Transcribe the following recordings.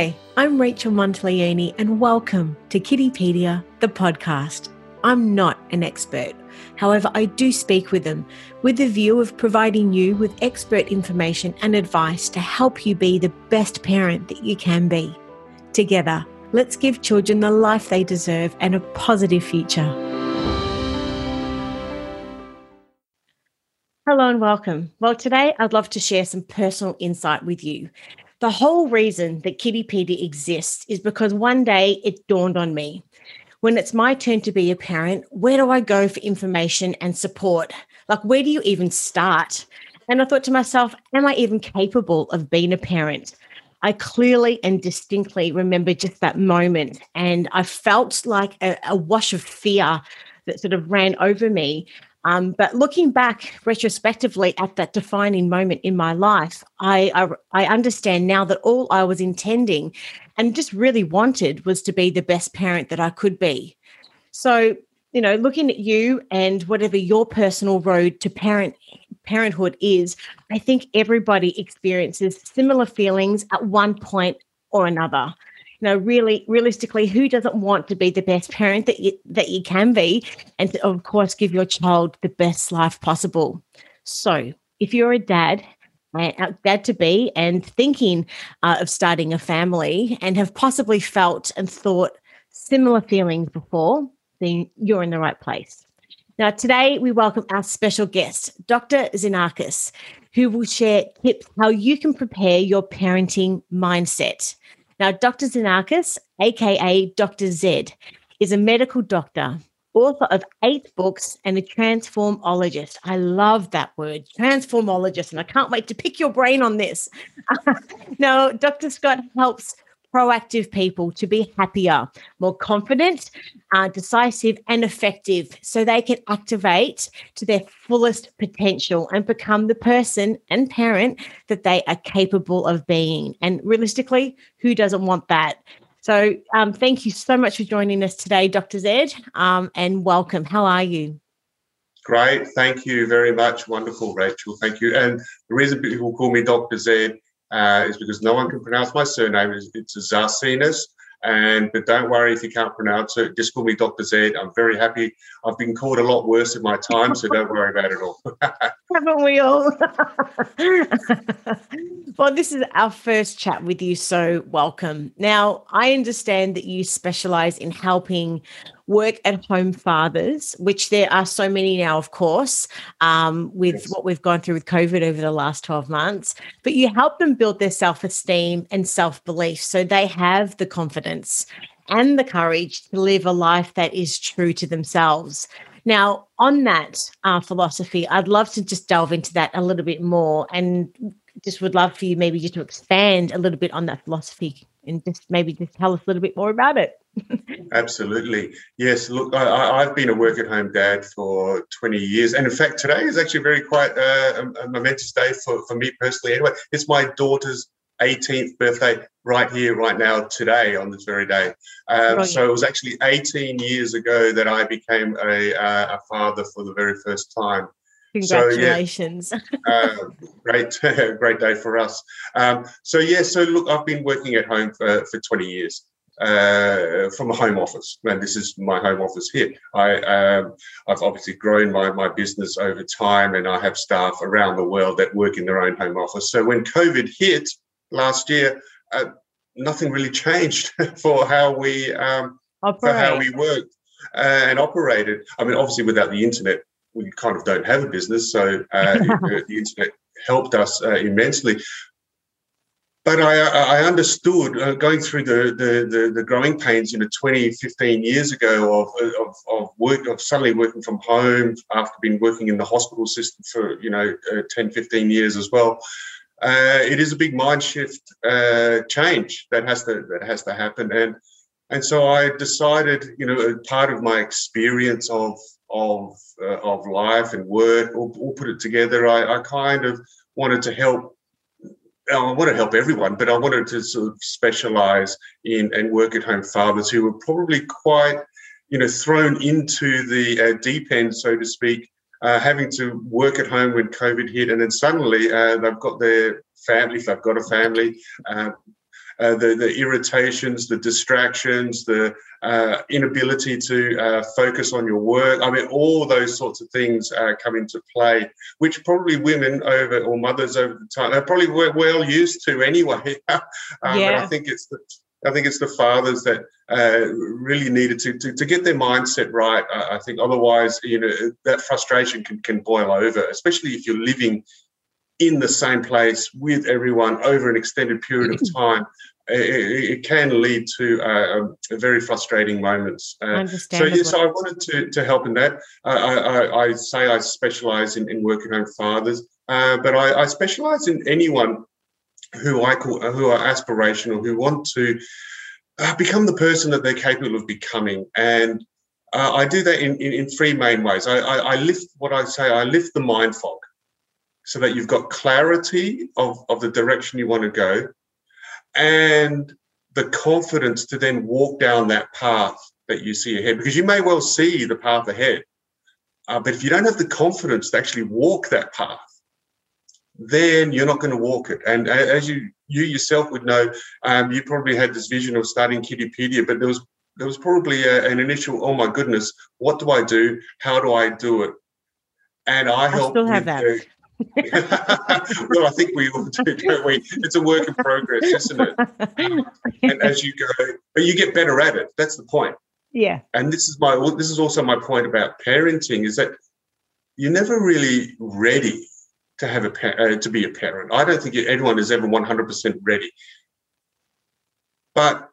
Hi, I'm Rachel Montaliani and welcome to Kiddipedia, the podcast. I'm not an expert. However, I do speak with them with the view of providing you with expert information and advice to help you be the best parent that you can be. Together, let's give children the life they deserve and a positive future. Hello and welcome. Well, today I'd love to share some personal insight with you. The whole reason that Kiddipedia exists is because one day it dawned on me. When it's my turn to be a parent, where do I go for information and support? Like, where do you even start? And I thought to myself, am I even capable of being a parent? I clearly and distinctly remember just that moment, and I felt like a wash of fear that sort of ran over me. But looking back retrospectively at that defining moment in my life, I understand now that all I was intending and just really wanted was to be the best parent that I could be. So, you know, looking at you and whatever your personal road to parenthood is, I think everybody experiences similar feelings at one point or another. You know, really, realistically, who doesn't want to be the best parent that you can be, and to, of course, give your child the best life possible? So if you're a dad-to-be and thinking of starting a family and have possibly felt and thought similar feelings before, then you're in the right place. Now, today we welcome our special guest, Dr. Zanarkis, who will share tips how you can prepare your parenting mindset. Now, Dr. Zanarkis, aka Dr. Z, is a medical doctor, author of 8 books, and a transformologist. I love that word, transformologist, and I can't wait to pick your brain on this. Now, Dr. Scott helps proactive people to be happier, more confident, decisive, and effective so they can activate to their fullest potential and become the person and parent that they are capable of being. And realistically, who doesn't want that? So thank you so much for joining us today, Dr. Zed, and welcome. How are you? Great. Thank you very much. Wonderful, Rachel. Thank you. And the reason people call me Dr. Zed is because no one can pronounce my surname. It's Zarcinas, but don't worry if you can't pronounce it. Just call me Dr. Z. I'm very happy. I've been called a lot worse in my time, so don't worry about it all. Haven't we all? Well, this is our first chat with you, so welcome. Now, I understand that you specialise in helping work-at-home fathers, which there are so many now, of course, with what we've gone through with COVID over the last 12 months. But you help them build their self-esteem and self-belief so they have the confidence and the courage to live a life that is true to themselves. Now, on that philosophy, I'd love to just delve into that a little bit more, and just would love for you maybe just to expand a little bit on that philosophy and just maybe just tell us a little bit more about it. Absolutely. Yes. Look, I've been a work-at-home dad for 20 years. And in fact, today is actually very quite a momentous day for me personally. Anyway, it's my daughter's 18th birthday right here, right now, today, on this very day. So it was actually 18 years ago that I became a father for the very first time. Congratulations. So, yeah, great day for us. So look, I've been working at home for 20 years. From a home office, and this is my home office here. I've obviously grown my business over time, and I have staff around the world that work in their own home office. So when COVID hit last year, nothing really changed for how we worked and operated. I mean, obviously, without the internet, we kind of don't have a business. So the internet helped us immensely. But I understood going through the growing pains, 15 years ago of work, of suddenly working from home after been working in the hospital system for 10, 15 years as well. It is a big mind shift change that has to happen, and so I decided, part of my experience of life and work, all put it together. I kind of wanted to help. I want to help everyone, but I wanted to sort of specialise in and work-at-home fathers who were probably quite, thrown into the deep end, so to speak, having to work at home when COVID hit, and then suddenly they've got a family, the irritations, the distractions, the inability to focus on your work. I mean, all those sorts of things come into play, which probably women over, or mothers over the time, they probably were well used to anyway. But I think it's the fathers that really needed to get their mindset right. I think otherwise, you know, that frustration can boil over, especially if you're living in the same place with everyone over an extended period of time. It can lead to very frustrating moments. So I wanted to help in that. I say I specialise in working home fathers, but I specialise in anyone who are aspirational, who want to become the person that they're capable of becoming. And I do that in three main ways. I lift the mind fog, so that you've got clarity of the direction you want to go, and the confidence to then walk down that path that you see ahead, because you may well see the path ahead, but if you don't have the confidence to actually walk that path, then you're not going to walk it. And as you yourself would know, you probably had this vision of starting Kiddipedia, but there was probably an initial, oh my goodness, what do I do? How do I do it? And I still have that. Well, I think we all do, don't we? It's a work in progress, isn't it? And as you go, but you get better at it. That's the point. Yeah. And this is also my point about parenting, is that you're never really ready to have to be a parent. I don't think anyone is ever 100% ready. But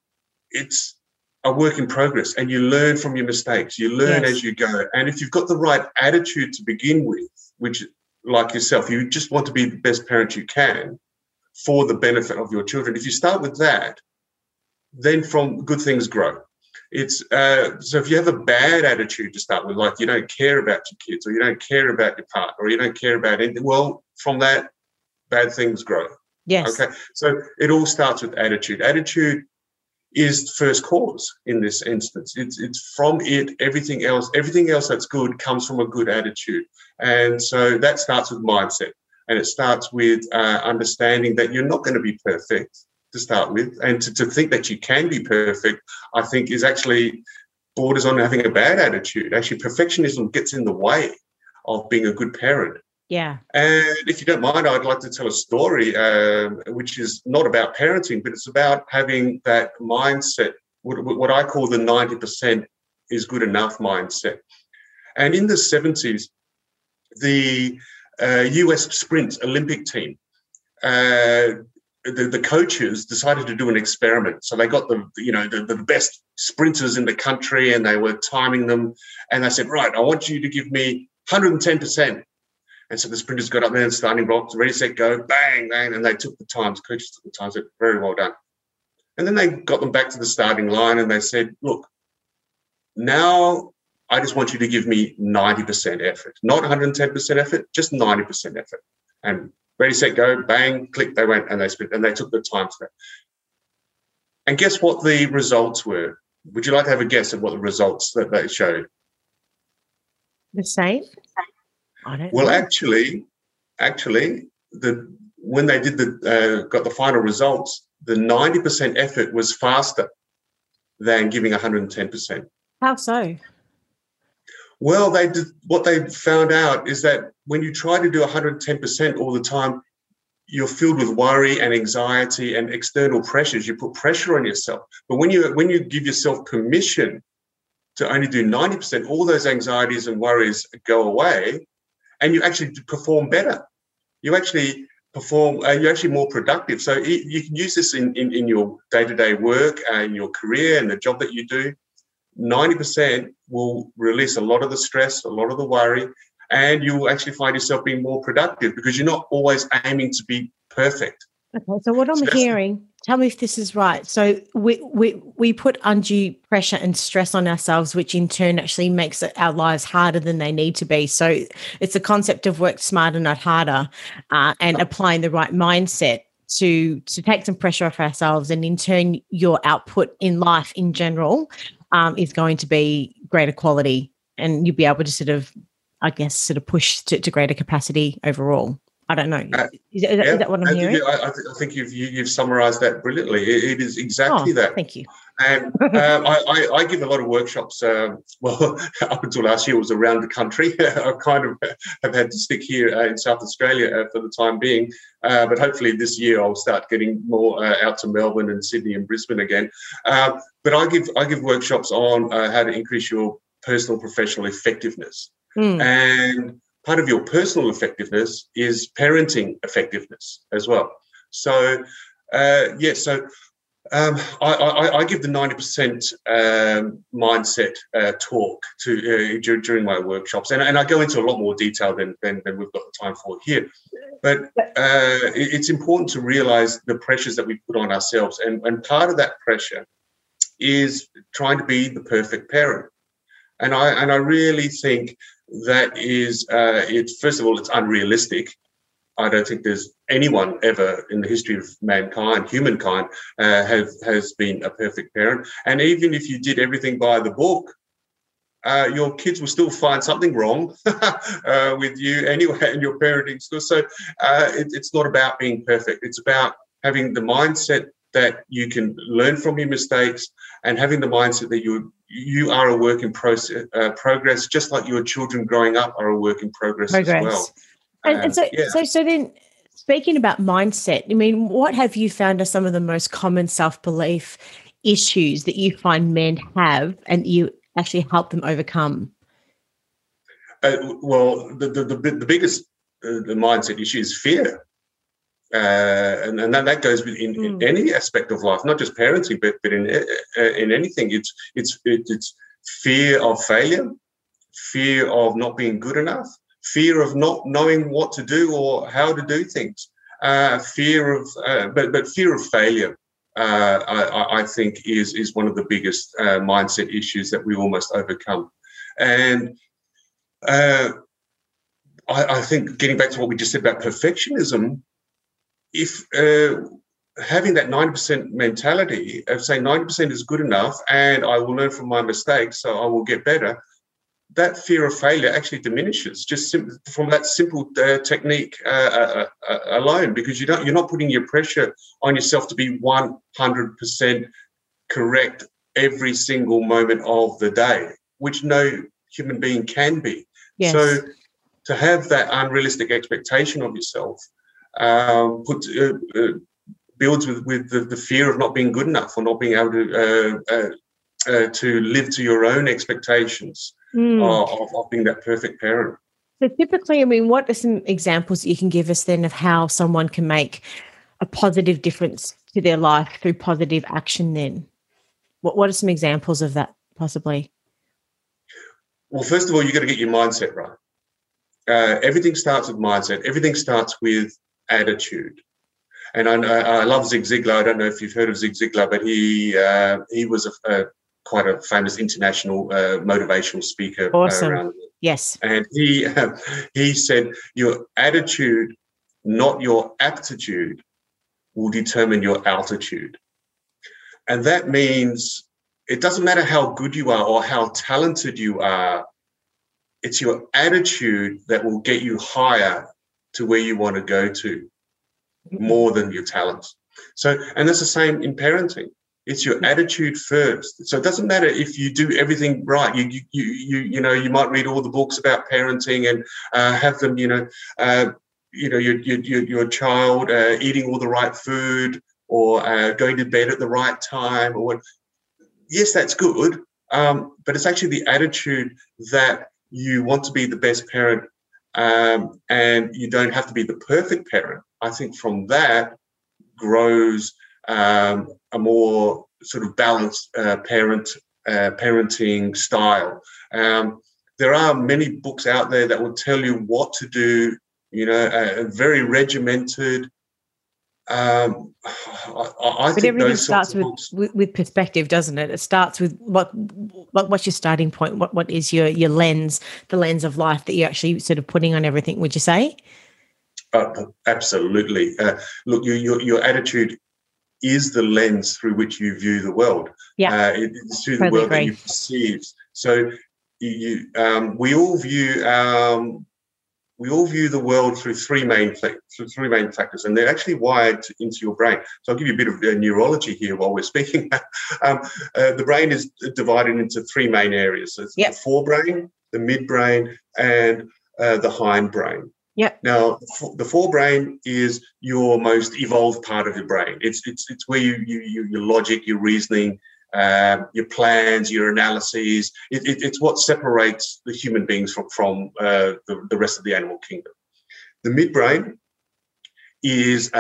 it's a work in progress, and you learn from your mistakes. You learn as you go, and if you've got the right attitude to begin with, which, like yourself, you just want to be the best parent you can for the benefit of your children. If you start with that, then from good things grow. It's so if you have a bad attitude to start with, like you don't care about your kids, or you don't care about your partner, or you don't care about anything, well, from that, bad things grow. Yes. Okay. So it all starts with attitude. Attitude is the first cause in this instance. It's from it, everything else that's good comes from a good attitude. And so that starts with mindset, and it starts with understanding that you're not going to be perfect to start with, and to think that you can be perfect, I think, is actually borders on having a bad attitude. Actually, perfectionism gets in the way of being a good parent. Yeah. And if you don't mind, I'd like to tell a story, which is not about parenting, but it's about having that mindset, what I call the 90% is good enough mindset. And in the 70s, the US sprint Olympic team, the coaches decided to do an experiment. So they got the best sprinters in the country, and they were timing them. And they said, right, I want you to give me 110%. And so the sprinters got up there and starting blocks, ready, set, go, bang, bang. And they took the times. Coaches took the times. Said, very well done. And then they got them back to the starting line, and they said, look, now I just want you to give me 90% effort, not 110% effort, just 90% effort. And ready, set, go, bang, click, they went, and they sprint, and they took the times for that. And guess what the results were? Would you like to have a guess at what the results that they showed? The same. Well, actually, when they did got the final results, the 90% effort was faster than giving 110%. How so? Well, what they found out is that when you try to do 110% all the time, you're filled with worry and anxiety and external pressures. You put pressure on yourself. But when you give yourself permission to only do 90%, all those anxieties and worries go away. And you actually perform better. You actually perform. You're actually more productive. So you can use this in your day-to-day work, in your career, and the job that you do. 90% will release a lot of the stress, a lot of the worry, and you will actually find yourself being more productive because you're not always aiming to be perfect. Okay. So what I'm hearing, tell me if this is right. So we put undue pressure and stress on ourselves, which in turn actually makes our lives harder than they need to be. So it's a concept of work smarter, not harder, and applying the right mindset to take some pressure off ourselves, and in turn your output in life in general is going to be greater quality, and you'll be able to sort of push to greater capacity overall. I don't know. Is that what I'm hearing? I think you've summarised that brilliantly. It is exactly that. Thank you. And I give a lot of workshops. Well, up until last year, it was around the country. I kind of have had to stick here in South Australia for the time being. But hopefully this year I'll start getting more out to Melbourne and Sydney and Brisbane again. But I give workshops on how to increase your personal professional effectiveness. And part of your personal effectiveness is parenting effectiveness as well. So, I give the 90% mindset talk to during my workshops, and I go into a lot more detail than we've got the time for here. But it's important to realise the pressures that we put on ourselves, and part of that pressure is trying to be the perfect parent. And I really think that is, it's first of all, it's unrealistic. I don't think there's anyone ever in the history of mankind, humankind, has been a perfect parent. And even if you did everything by the book, your kids will still find something wrong with you anyway in your parenting school. So it's not about being perfect. It's about having the mindset that you can learn from your mistakes and having the mindset that you are a work in progress, just like your children growing up are a work in progress. As well. So then, speaking about mindset, I mean, what have you found are some of the most common self-belief issues that you find men have and you actually help them overcome? Well, the biggest the mindset issue is fear. And that goes in any aspect of life, not just parenting, but in anything. It's fear of failure, fear of not being good enough, fear of not knowing what to do or how to do things, but fear of failure. I think is one of the biggest mindset issues that we almost overcome, and. I think getting back to what we just said about perfectionism. If having that 90% mentality of saying 90% is good enough and I will learn from my mistakes, so I will get better, that fear of failure actually diminishes just from that simple technique alone, because you're not putting your pressure on yourself to be 100% correct every single moment of the day, which no human being can be. Yes. So to have that unrealistic expectation of yourself, builds with the fear of not being good enough or not being able to live to your own expectations of being that perfect parent. So typically, I mean, what are some examples that you can give us then of how someone can make a positive difference to their life through positive action then? What are some examples of that possibly? Well, first of all, you've got to get your mindset right. Everything starts with mindset. Everything starts with attitude. And I love Zig Ziglar. I don't know if you've heard of Zig Ziglar, but he was quite a famous international motivational speaker. Awesome. Around the world. Yes. And he said, your attitude, not your aptitude, will determine your altitude. And that means it doesn't matter how good you are or how talented you are. It's your attitude that will get you higher to where you want to go to, more than your talents. So, and that's the same in parenting. It's your attitude first. So it doesn't matter if you do everything right. You know, you might read all the books about parenting and have them, your child eating all the right food or going to bed at the right time or what. Yes, that's good, but it's actually the attitude that you want to be the best parent. And you don't have to be the perfect parent. I think from that grows a more sort of balanced parenting style. There are many books out there that will tell you what to do, very regimented. I think everything starts with perspective, doesn't it? It starts with what's your starting point? What is your lens, the lens of life that you're actually sort of putting on everything? Would you say? Absolutely. Look, your attitude is the lens through which you view the world. Yeah, it's through the world that you perceive. So we all view we all view the world through three main factors, and they're actually wired into your brain. So I'll give you a bit of neurology here while we're speaking. The brain is divided into three main areas. So it's the forebrain, the midbrain, and the hindbrain. Yep. Now, the forebrain is your most evolved part of your brain. It's where your logic, your reasoning, your plans, your analyses. It's what separates the human beings from the rest of the animal kingdom. The midbrain is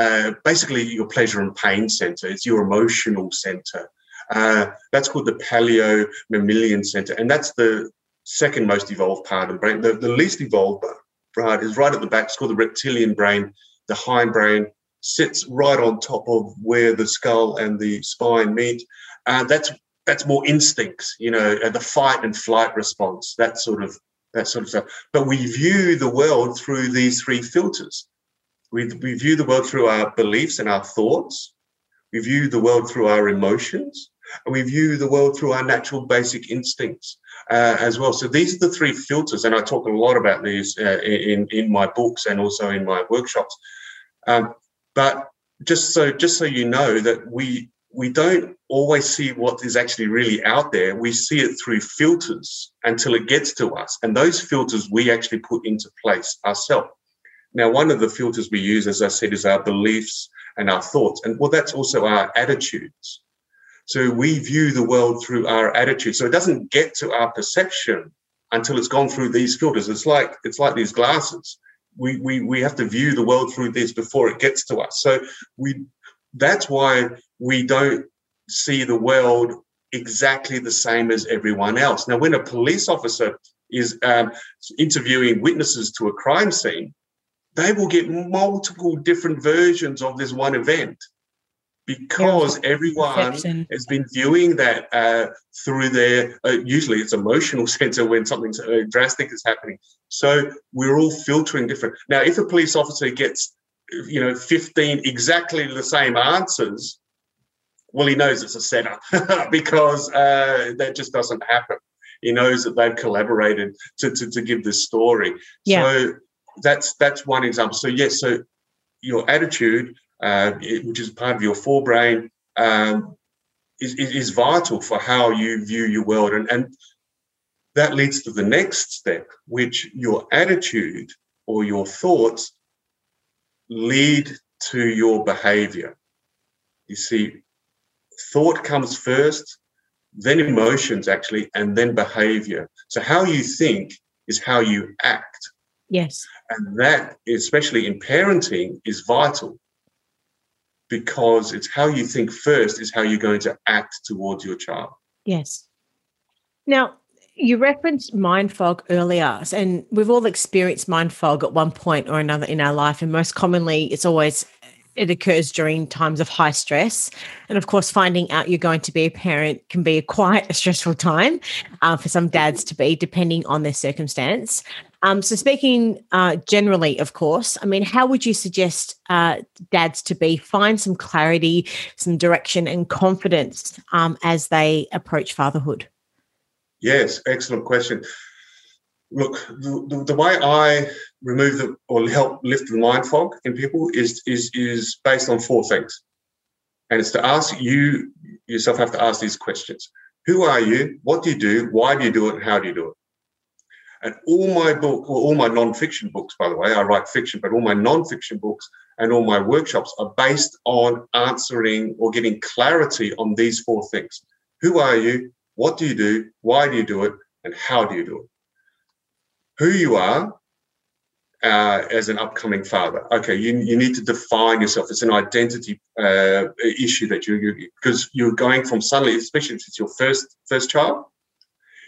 basically your pleasure and pain center. It's your emotional center. That's called the paleo-mammalian center, and that's the second most evolved part of the brain. The least evolved part is right at the back. It's called the reptilian brain. The hindbrain sits right on top of where the skull and the spine meet. That's more instincts, you know, the fight and flight response, that sort of stuff. But we view the world through these three filters. We view the world through our beliefs and our thoughts. We view the world through our emotions, and we view the world through our natural basic instincts as well. So these are the three filters, and I talk a lot about these in my books and also in my workshops. But just so you know that we don't always see what is actually really out there. We see it through filters until it gets to us. And those filters we actually put into place ourselves. Now, one of the filters we use, as I said, is our beliefs and our thoughts. And well, that's also our attitudes. So we view the world through our attitudes. So it doesn't get to our perception until it's gone through these filters. It's like these glasses. We have to view the world through this before it gets to us. So that's why we don't see the world exactly the same as everyone else. Now, when a police officer is interviewing witnesses to a crime scene, they will get multiple different versions of this one event because everyone has been viewing that through their, usually it's emotional center when something drastic is happening. So we're all filtering different. Now, if a police officer gets 15 exactly the same answers, well, he knows it's a setup because that just doesn't happen. He knows that they've collaborated to give this story. Yeah. So that's one example. So, yes, so your attitude, which is part of your forebrain, is vital for how you view your world. And that leads to the next step, which your attitude or your thoughts lead to your behavior. You see, thought comes first, then emotions actually, and then behavior. So how you think is how you act. Yes. And that, especially in parenting, is vital because it's how you think first is how you're going to act towards your child. Yes. Now, you referenced mind fog earlier, and we've all experienced mind fog at one point or another in our life, and most commonly it occurs during times of high stress. And, of course, finding out you're going to be a parent can be quite a stressful time for some dads to be, depending on their circumstance. So speaking generally, of course, I mean, how would you suggest dads to be find some clarity, some direction and confidence as they approach fatherhood? Yes, excellent question. Look, the way I remove or help lift the mind fog in people is based on four things. And it's to ask you yourself have to ask these questions. Who are you? What do you do? Why do you do it? And how do you do it? And all my non-fiction books, by the way, I write fiction, but all my non-fiction books and all my workshops are based on answering or getting clarity on these four things. Who are you? What do you do? Why do you do it? And how do you do it? Who you are as an upcoming father. Okay, you need to define yourself. It's an identity issue that because you're going from suddenly, especially if it's your first child,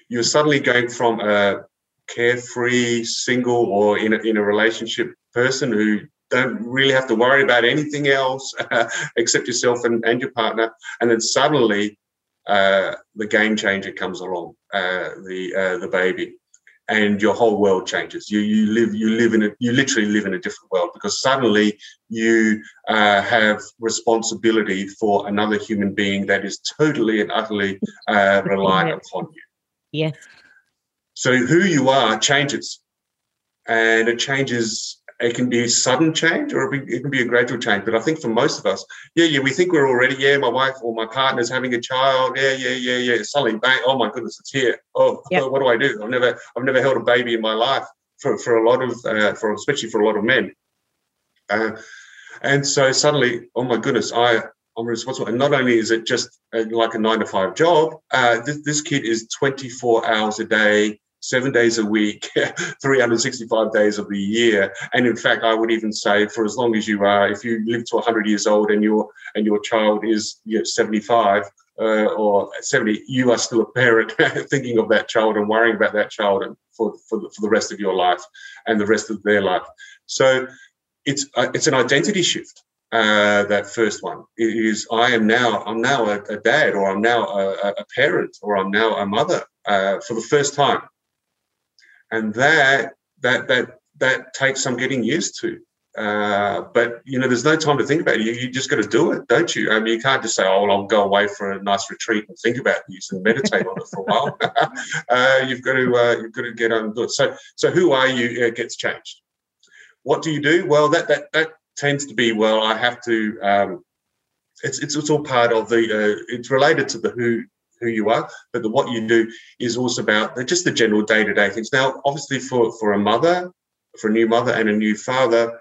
you're suddenly going from a carefree, single, or in a relationship person who don't really have to worry about anything else except yourself and your partner, and then suddenly, the game changer comes along, the baby, and your whole world changes. You literally live in a different world because suddenly you have responsibility for another human being that is totally and utterly reliant upon you. Yes. So who you are changes. and it changes. It can be a sudden change, or it can be a gradual change. But I think for most of us, we think we're already, my wife or my partner's having a child, suddenly, bang, oh my goodness, it's here. Oh, yep. What do I do? I've never held a baby in my life. For a lot of, especially for a lot of men, and so suddenly, oh my goodness, I'm responsible. And not only is it just like a 9-to-5 job, this kid is 24 hours a day, 7 days a week, 365 days of the year. And in fact, I would even say, for as long as you are, if you live to 100 years old and your child is 75 or 70, you are still a parent, thinking of that child and worrying about that child and for the rest of your life and the rest of their life. So it's an identity shift. That first one, it is I'm now a dad, or I'm now a parent, or I'm now a mother for the first time, and that takes some getting used to. But there's no time to think about it. You just got to do it, don't you? I mean, you can't just say, "Oh, well, I'll go away for a nice retreat and think about this and meditate on it for a while." You've got to get on and do it. So who are you? It gets changed. What do you do? Well, that tends to be, well, I have to. It's all part of the. It's related to the who you are, but the what you do is also about just the general day-to-day things. Now, obviously, for a mother, for a new mother and a new father,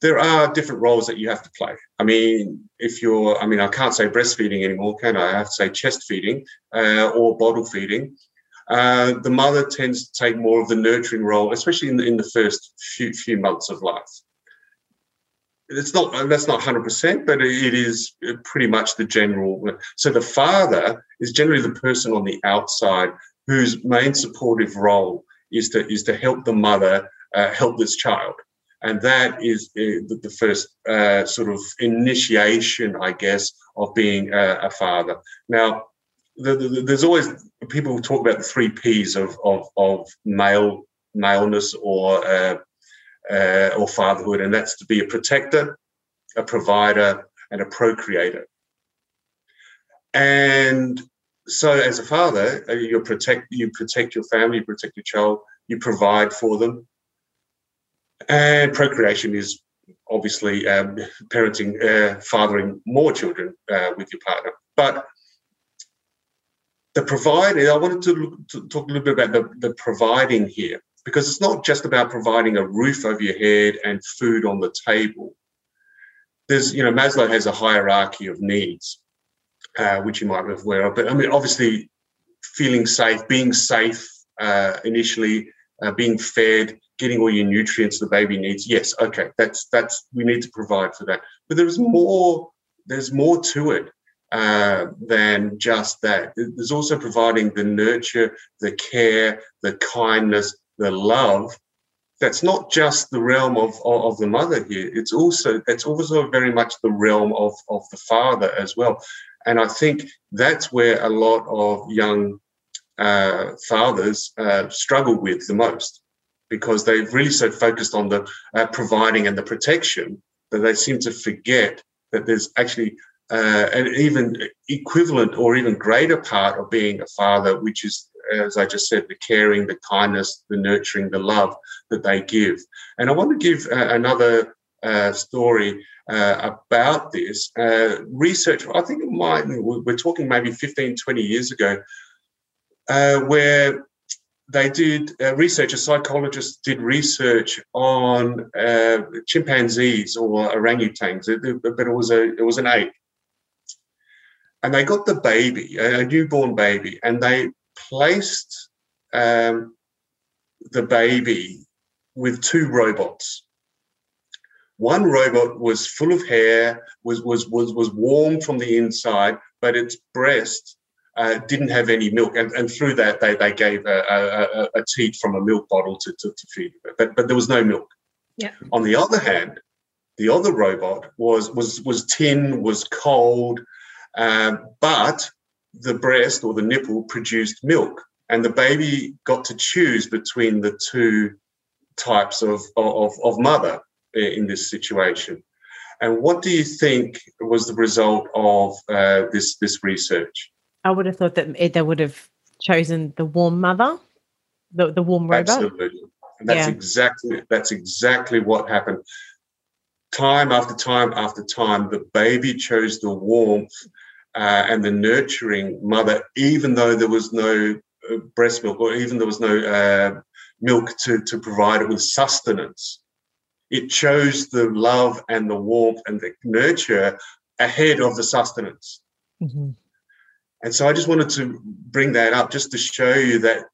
there are different roles that you have to play. I mean, I can't say breastfeeding anymore, can I? I have to say chest feeding or bottle feeding. The mother tends to take more of the nurturing role, especially in the first few months of life. That's not 100%, but it is pretty much the general. So the father is generally the person on the outside whose main supportive role is to help the mother help this child. And that is the first sort of initiation, I guess, of being a father. Now, there's always people who talk about the 3 Ps of maleness or fatherhood, and that's to be a protector, a provider, and a procreator. And so, as a father, you protect your family, you protect your child, you provide for them. And procreation is obviously parenting, fathering more children with your partner. But the provider, I wanted to talk a little bit about the providing here, because it's not just about providing a roof over your head and food on the table. There's, Maslow has a hierarchy of needs, which you might be aware of. But I mean, obviously, feeling safe, being safe initially, being fed, getting all your nutrients the baby needs. Yes, okay, that's we need to provide for that. But there's more to it than just that. There's also providing the nurture, the care, the kindness, the love. That's not just the realm of the mother here. It's also very much the realm of the father as well. And I think that's where a lot of young fathers struggle with the most, because they've really so focused on the providing and the protection that they seem to forget that there's actually an even equivalent or even greater part of being a father, which is, as I just said, the caring, the kindness, the nurturing, the love that they give. And I want to give another story about this. Research, I think we're talking maybe 15, 20 years ago, where they did research, a psychologist did research on chimpanzees or orangutans, but it was an ape. And they got the baby, a newborn baby, and they placed the baby with two robots. One robot was full of hair, was warm from the inside, but its breast didn't have any milk, and through that they gave a teat from a milk bottle to feed it, but there was no milk. Yeah. On the other hand, the other robot was tin, was cold, but the breast or the nipple produced milk, and the baby got to choose between the two types of mother in this situation. And what do you think was the result of this research? I would have thought that they would have chosen the warm mother, the warm robot. Absolutely. And that's exactly what happened. Time after time after time, the baby chose the warmth and the nurturing mother, even though there was no breast milk, or even there was no milk to provide it with sustenance. It chose the love and the warmth and the nurture ahead of the sustenance. Mm-hmm. And so I just wanted to bring that up just to show you that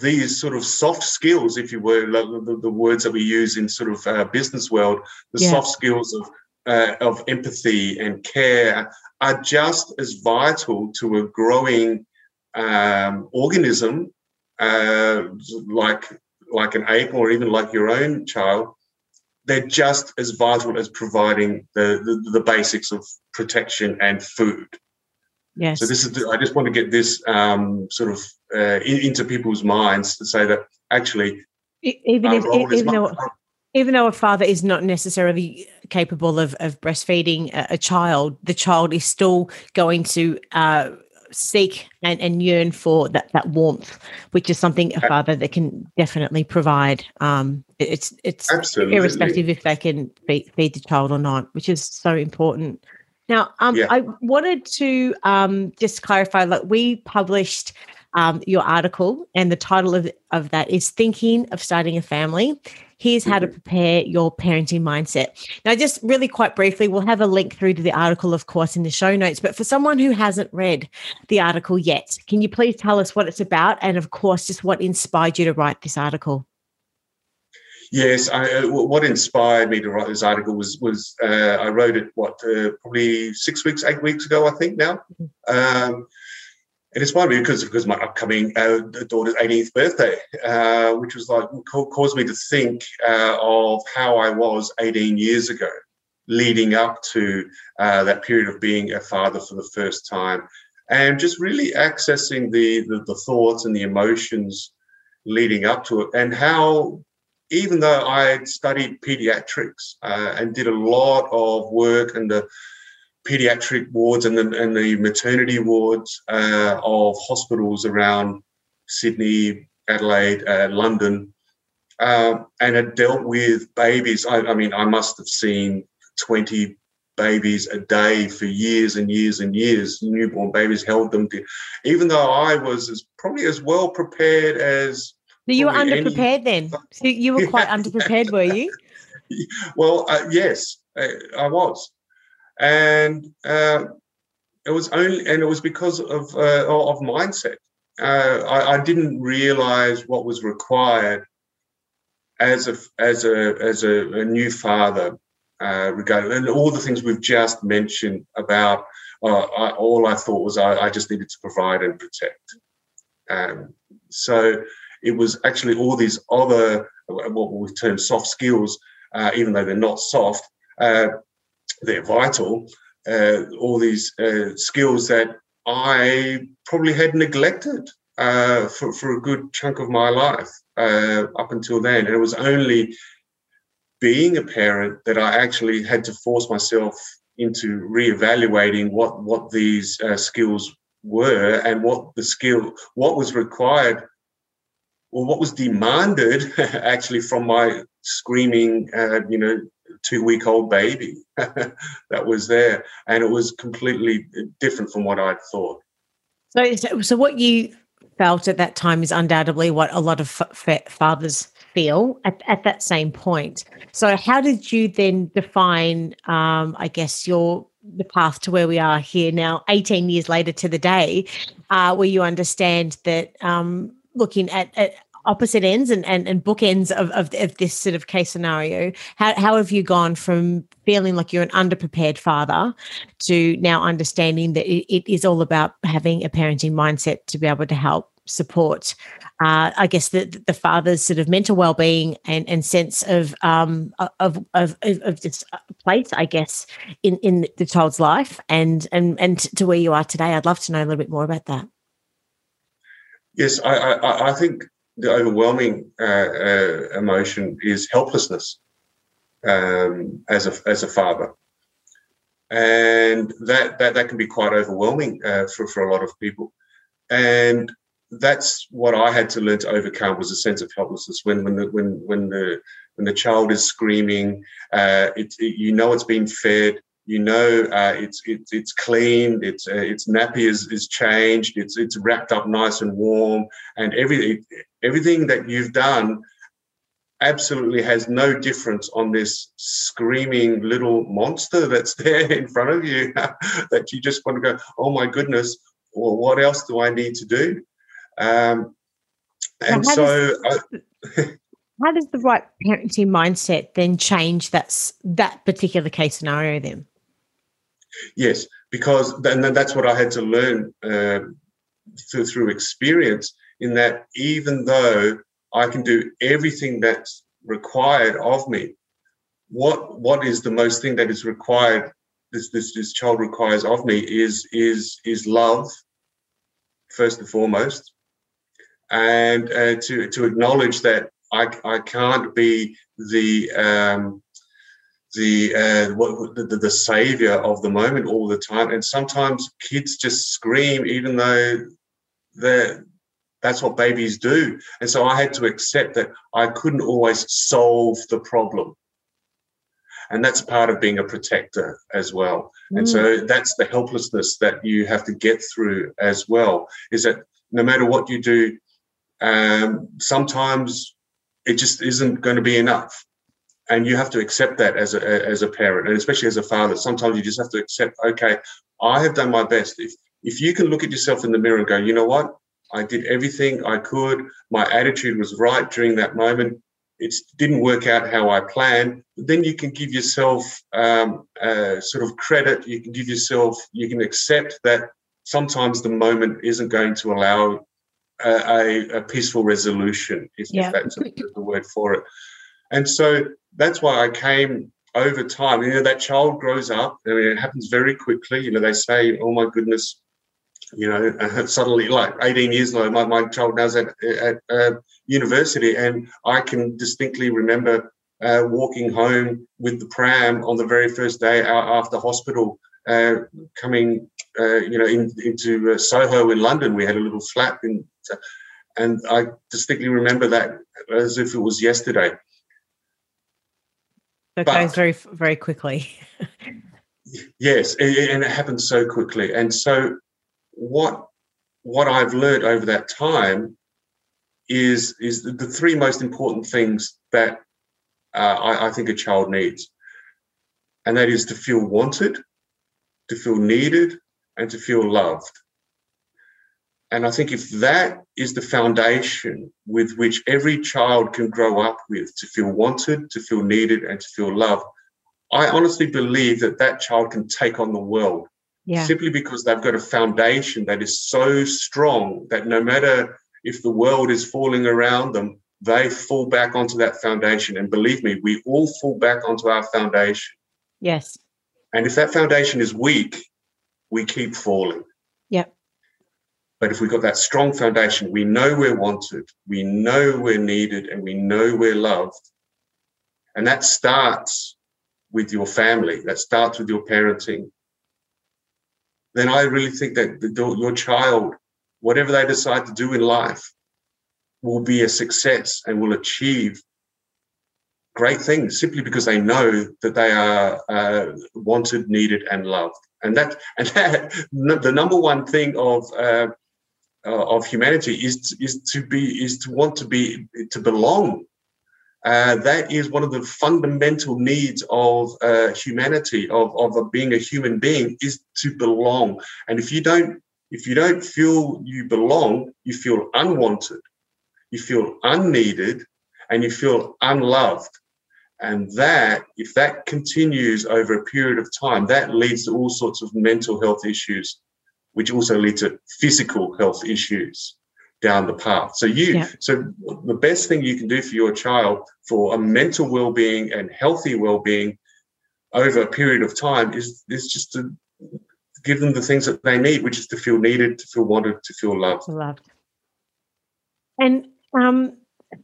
these sort of soft skills, if you will, the words that we use in sort of business world, the soft skills of empathy and care are just as vital to a growing organism like an ape or even like your own child. They're just as vital as providing the basics of protection and food. Yes. So this is. I just want to get this sort of into people's minds to say that actually, even though a father is not necessarily capable of breastfeeding a child, the child is still going to seek and yearn for that warmth, which is something a father that can definitely provide. It's absolutely irrespective if they can feed the child or not, which is so important. Now, I wanted to just clarify, like, we published your article, and the title of that is Thinking of Starting a Family. Here's how to prepare your parenting mindset. Now, just really quite briefly, we'll have a link through to the article, of course, in the show notes. But for someone who hasn't read the article yet, can you please tell us what it's about and, of course, just what inspired you to write this article? Yes, what inspired me to write this article was I wrote it, probably 8 weeks ago, I think now. It inspired me because my upcoming daughter's 18th birthday, which was caused me to think of how I was 18 years ago, leading up to that period of being a father for the first time, and just really accessing the thoughts and the emotions leading up to it, and how. Even though I studied pediatrics and did a lot of work in the pediatric wards and the maternity wards of hospitals around Sydney, Adelaide, London, and had dealt with babies. I must have seen 20 babies a day for years and years and years, newborn babies, held them. Even though I was probably as well prepared as... So you were underprepared then? So you were quite underprepared, were you? Well, yes, I was, and it was because of mindset. I didn't realise what was required as a new father, regarding and all the things we've just mentioned about. All I thought was I just needed to provide and protect. So. It was actually all these other, what we term soft skills, even though they're not soft, they're vital, all these skills that I probably had neglected for a good chunk of my life up until then. And it was only being a parent that I actually had to force myself into reevaluating what these skills were and what was required. Well, what was demanded actually from my screaming, 2-week-old baby that was there, and it was completely different from what I'd thought. So what you felt at that time is undoubtedly what a lot of fathers feel at that same point. So, how did you then define, the path to where we are here now, 18 years later to the day, where you understand that? Looking at opposite ends and bookends of this sort of case scenario, how have you gone from feeling like you're an underprepared father to now understanding that it is all about having a parenting mindset to be able to help support, the father's sort of mental well-being and sense of its place, in the child's life and to where you are today? I'd love to know a little bit more about that. Yes, I think the overwhelming emotion is helplessness as a father, and that can be quite overwhelming for a lot of people. And that's what I had to learn to overcome, was a sense of helplessness. When the child is screaming, it's been fed. It's cleaned. Its nappy is changed. It's wrapped up nice and warm. And everything that you've done absolutely has no difference on this screaming little monster that's there in front of you, that you just want to go, oh my goodness, well, what else do I need to do? How does the right parenting mindset then change that particular case scenario then? Yes, because then that's what I had to learn through experience, in that even though I can do everything that's required of me, what is the most thing that is required, this child requires of me, is love, first and foremost, and to acknowledge that I can't be the savior of the moment all the time. And sometimes kids just scream, even though that's what babies do. And so I had to accept that I couldn't always solve the problem. And that's part of being a protector as well. Mm. And so that's the helplessness that you have to get through as well, is that no matter what you do, sometimes it just isn't going to be enough. And you have to accept that as a parent, and especially as a father. Sometimes you just have to accept, okay, I have done my best. If you can look at yourself in the mirror and go, you know what? I did everything I could. My attitude was right during that moment. It didn't work out how I planned. But then you can give yourself sort of credit. You can accept that sometimes the moment isn't going to allow a peaceful resolution, if that's the word for it. And so that's why I came over time. You know, that child grows up. I mean, it happens very quickly. You know, they say, oh, my goodness, you know, suddenly, like 18 years ago, my child now is at university, and I can distinctly remember walking home with the pram on the very first day after hospital, coming, into Soho in London. We had a little flat, and I distinctly remember that as if it was yesterday. That goes very, very quickly. Yes, and it happens so quickly. And so what I've learned over that time is the three most important things that I think a child needs, and that is to feel wanted, to feel needed, and to feel loved. And I think if that is the foundation with which every child can grow up with, to feel wanted, to feel needed, and to feel loved, I honestly believe that child can take on the world. Yeah. Simply because they've got a foundation that is so strong that no matter if the world is falling around them, they fall back onto that foundation. And believe me, we all fall back onto our foundation. Yes. And if that foundation is weak, we keep falling. Yep. But if we've got that strong foundation, we know we're wanted, we know we're needed, and we know we're loved. And that starts with your family. That starts with your parenting. Then I really think that your child, whatever they decide to do in life, will be a success and will achieve great things, simply because they know that they are wanted, needed, and loved. And that the number one thing of humanity is to belong. That is one of the fundamental needs of humanity, of being a human being, is to belong. And if you don't feel you belong, you feel unwanted, you feel unneeded, and you feel unloved. And that, if that continues over a period of time, that leads to all sorts of mental health issues, which also lead to physical health issues down the path. So the best thing you can do for your child for a mental well-being and healthy well-being over a period of time is just to give them the things that they need, which is to feel needed, to feel wanted, to feel loved. And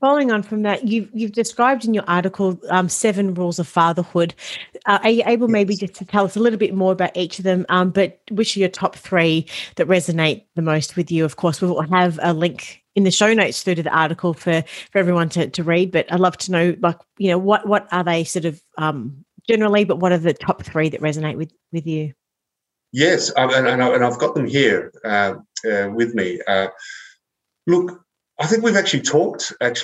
Following on from that, you've described in your article 7 rules of fatherhood. Are you able maybe just to tell us a little bit more about each of them, but which are your top 3 that resonate the most with you? Of course, we will have a link in the show notes through to the article for everyone to read, but I'd love to know, like, you know, what are they sort of generally, but what are the top 3 that resonate with you? Yes, and I've got them here with me. Look, I think we've actually talked about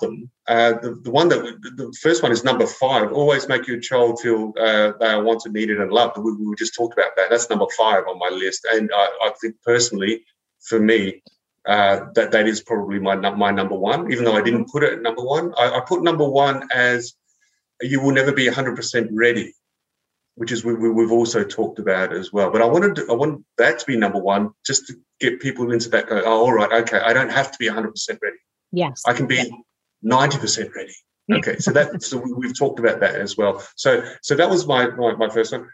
them. The one that the first one is number 5. Always make your child feel they are wanted, needed, and loved. We just talked about that. That's number 5 on my list, and I think personally, for me, that is probably my number 1. Even though I didn't put it at number 1, I put number 1 as you will never be 100% ready, which is we've also talked about as well. But I wanted that to be number 1, just to get people into that, go, oh, all right, okay, I don't have to be 100% ready. Yes. I can be 90% ready. Okay, so we've talked about that as well. So that was my first one.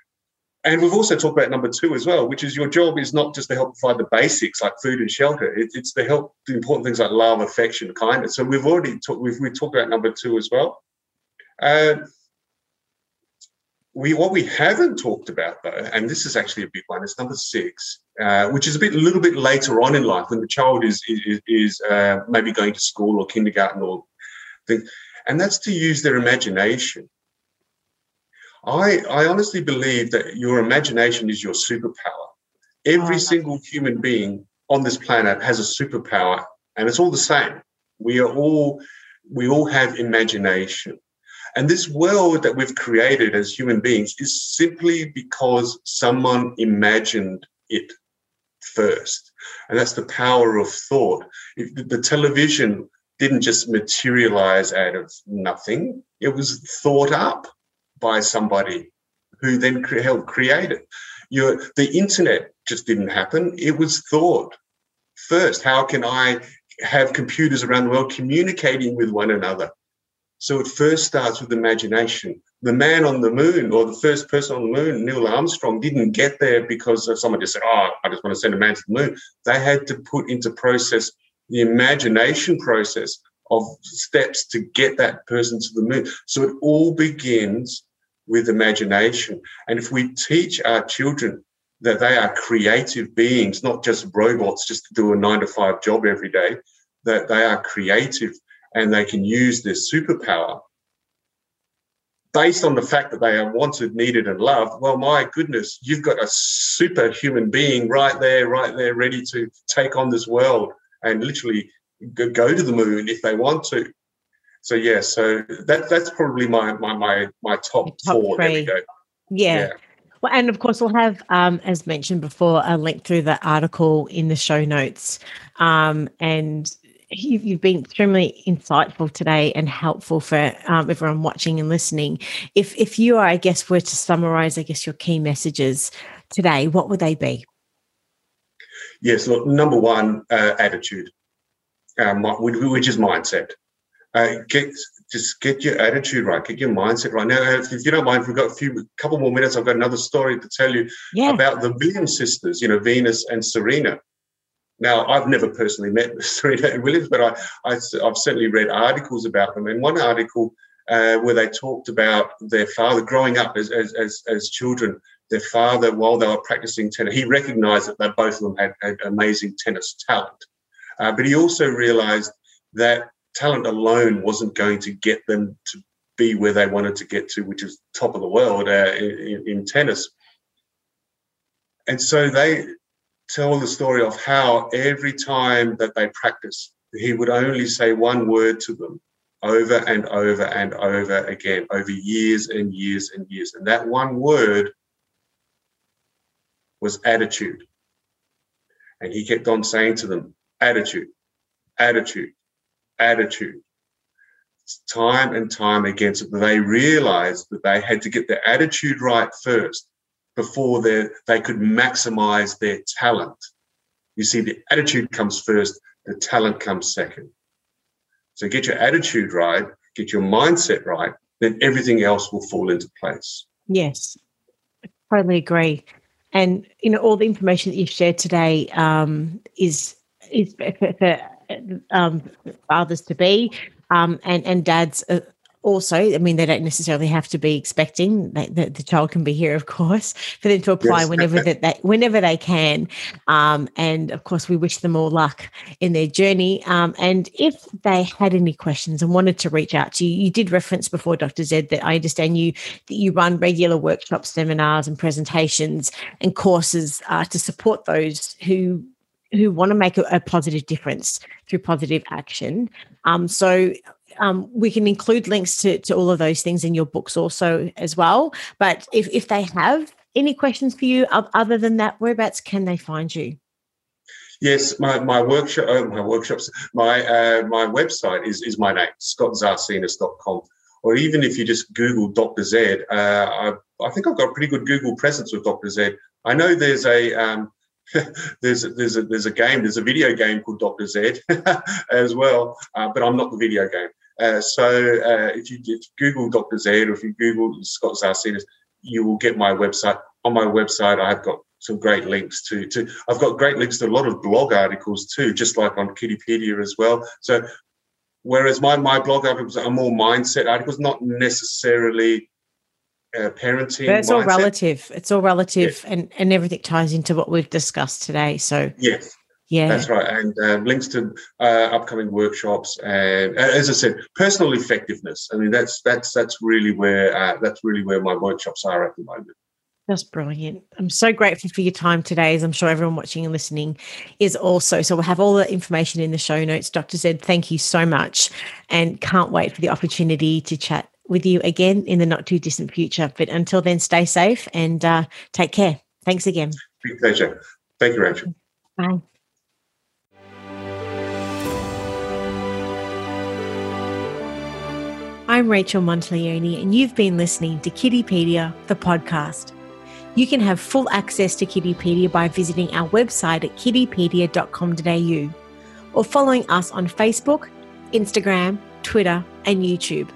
And we've also talked about number 2 as well, which is your job is not just to help provide the basics like food and shelter. It's to help the important things like love, affection, kindness. So we've already talked about number 2 as well. What we haven't talked about, though, and this is actually a big one, is number 6, which is a little bit later on in life when the child is maybe going to school or kindergarten or things, and that's to use their imagination. I honestly believe that your imagination is your superpower. Every single human being on this planet has a superpower, and it's all the same. We all have imagination. And this world that we've created as human beings is simply because someone imagined it first. And that's the power of thought. If the television didn't just materialize out of nothing. It was thought up by somebody who then helped create it. The internet just didn't happen. It was thought first. How can I have computers around the world communicating with one another? So it first starts with imagination. The man on the moon, or the first person on the moon, Neil Armstrong, didn't get there because someone just said, oh, I just want to send a man to the moon. They had to put into process the imagination process of steps to get that person to the moon. So it all begins with imagination. And if we teach our children that they are creative beings, not just robots just to do a 9-to-5 job every day, that they are creative and they can use their superpower based on the fact that they are wanted, needed, and loved, well, my goodness, you've got a superhuman being right there, ready to take on this world and literally go to the moon if they want to. So, yeah, so that's probably my top 4. 3. There we go. Yeah. Well, and, of course, we'll have, as mentioned before, a link through the article in the show notes and you've been extremely insightful today and helpful for everyone watching and listening. If you are, I guess, were to summarise, I guess, your key messages today, what would they be? Yes, look, number 1, attitude, which is mindset. Get your attitude right, get your mindset right. Now, if you don't mind, if we've got a couple more minutes, I've got another story to tell you about the Williams sisters, you know, Venus and Serena. Now, I've never personally met Serena and Williams, but I've certainly read articles about them. And one article where they talked about their father growing up as children, their father, while they were practicing tennis, he recognised that both of them had amazing tennis talent. But he also realised that talent alone wasn't going to get them to be where they wanted to get to, which is top of the world in tennis. And so they tell the story of how every time that they practice, he would only say one word to them over and over and over again, over years and years and years. And that one word was attitude. And he kept on saying to them, attitude, attitude, attitude. Time and time again, so they realized that they had to get their attitude right first before they could maximize their talent. You see, the attitude comes first, the talent comes second. So get your attitude right, get your mindset right, then everything else will fall into place. Yes, I totally agree. And, you know, all the information that you've shared today is for fathers to be, and dads also. I mean, they don't necessarily have to be expecting. The child can be here, of course, for them to apply whenever they can. And of course, we wish them all luck in their journey. And if they had any questions and wanted to reach out to you, you did reference before, Dr. Z, that I understand that you run regular workshops, seminars, and presentations and courses to support those who want to make a positive difference through positive action. We can include links to all of those things in your books also as well. But if they have any questions for you other than that, whereabouts can they find you? Yes, my website is my name, scottzarcinas.com. Or even if you just Google Dr. Z, I think I've got a pretty good Google presence with Dr. Z. I know there's a... there's a video game called Dr. Z as well, but I'm not the video game. So if you Google Dr. Z or if you Google Scott Zarcinas, you will get my website. On my website, I've got some great links to a lot of blog articles too, just like on Kiddipedia as well. So whereas my blog articles are more mindset articles, not necessarily parenting. But it's all relative. It's all relative, yeah. and everything ties into what we've discussed today. So yes, yeah, that's right. And links to upcoming workshops, and as I said, personal effectiveness. I mean, that's really where my workshops are at the moment. That's brilliant. I'm so grateful for your time today, as I'm sure everyone watching and listening is also. So we'll have all the information in the show notes. Dr. Z, thank you so much, and can't wait for the opportunity to chat with you again in the not too distant future. But until then, stay safe and take care. Thanks again. Big pleasure. Thank you, Rachel. Bye. I'm Rachel Montaliani, and you've been listening to Kiddipedia, the podcast. You can have full access to Kiddipedia by visiting our website at kiddipedia.com.au or following us on Facebook, Instagram, Twitter, and YouTube.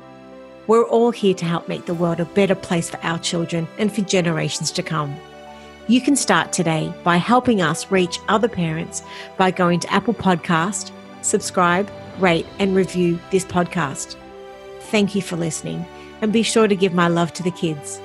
We're all here to help make the world a better place for our children and for generations to come. You can start today by helping us reach other parents by going to Apple Podcast, subscribe, rate and review this podcast. Thank you for listening, and be sure to give my love to the kids.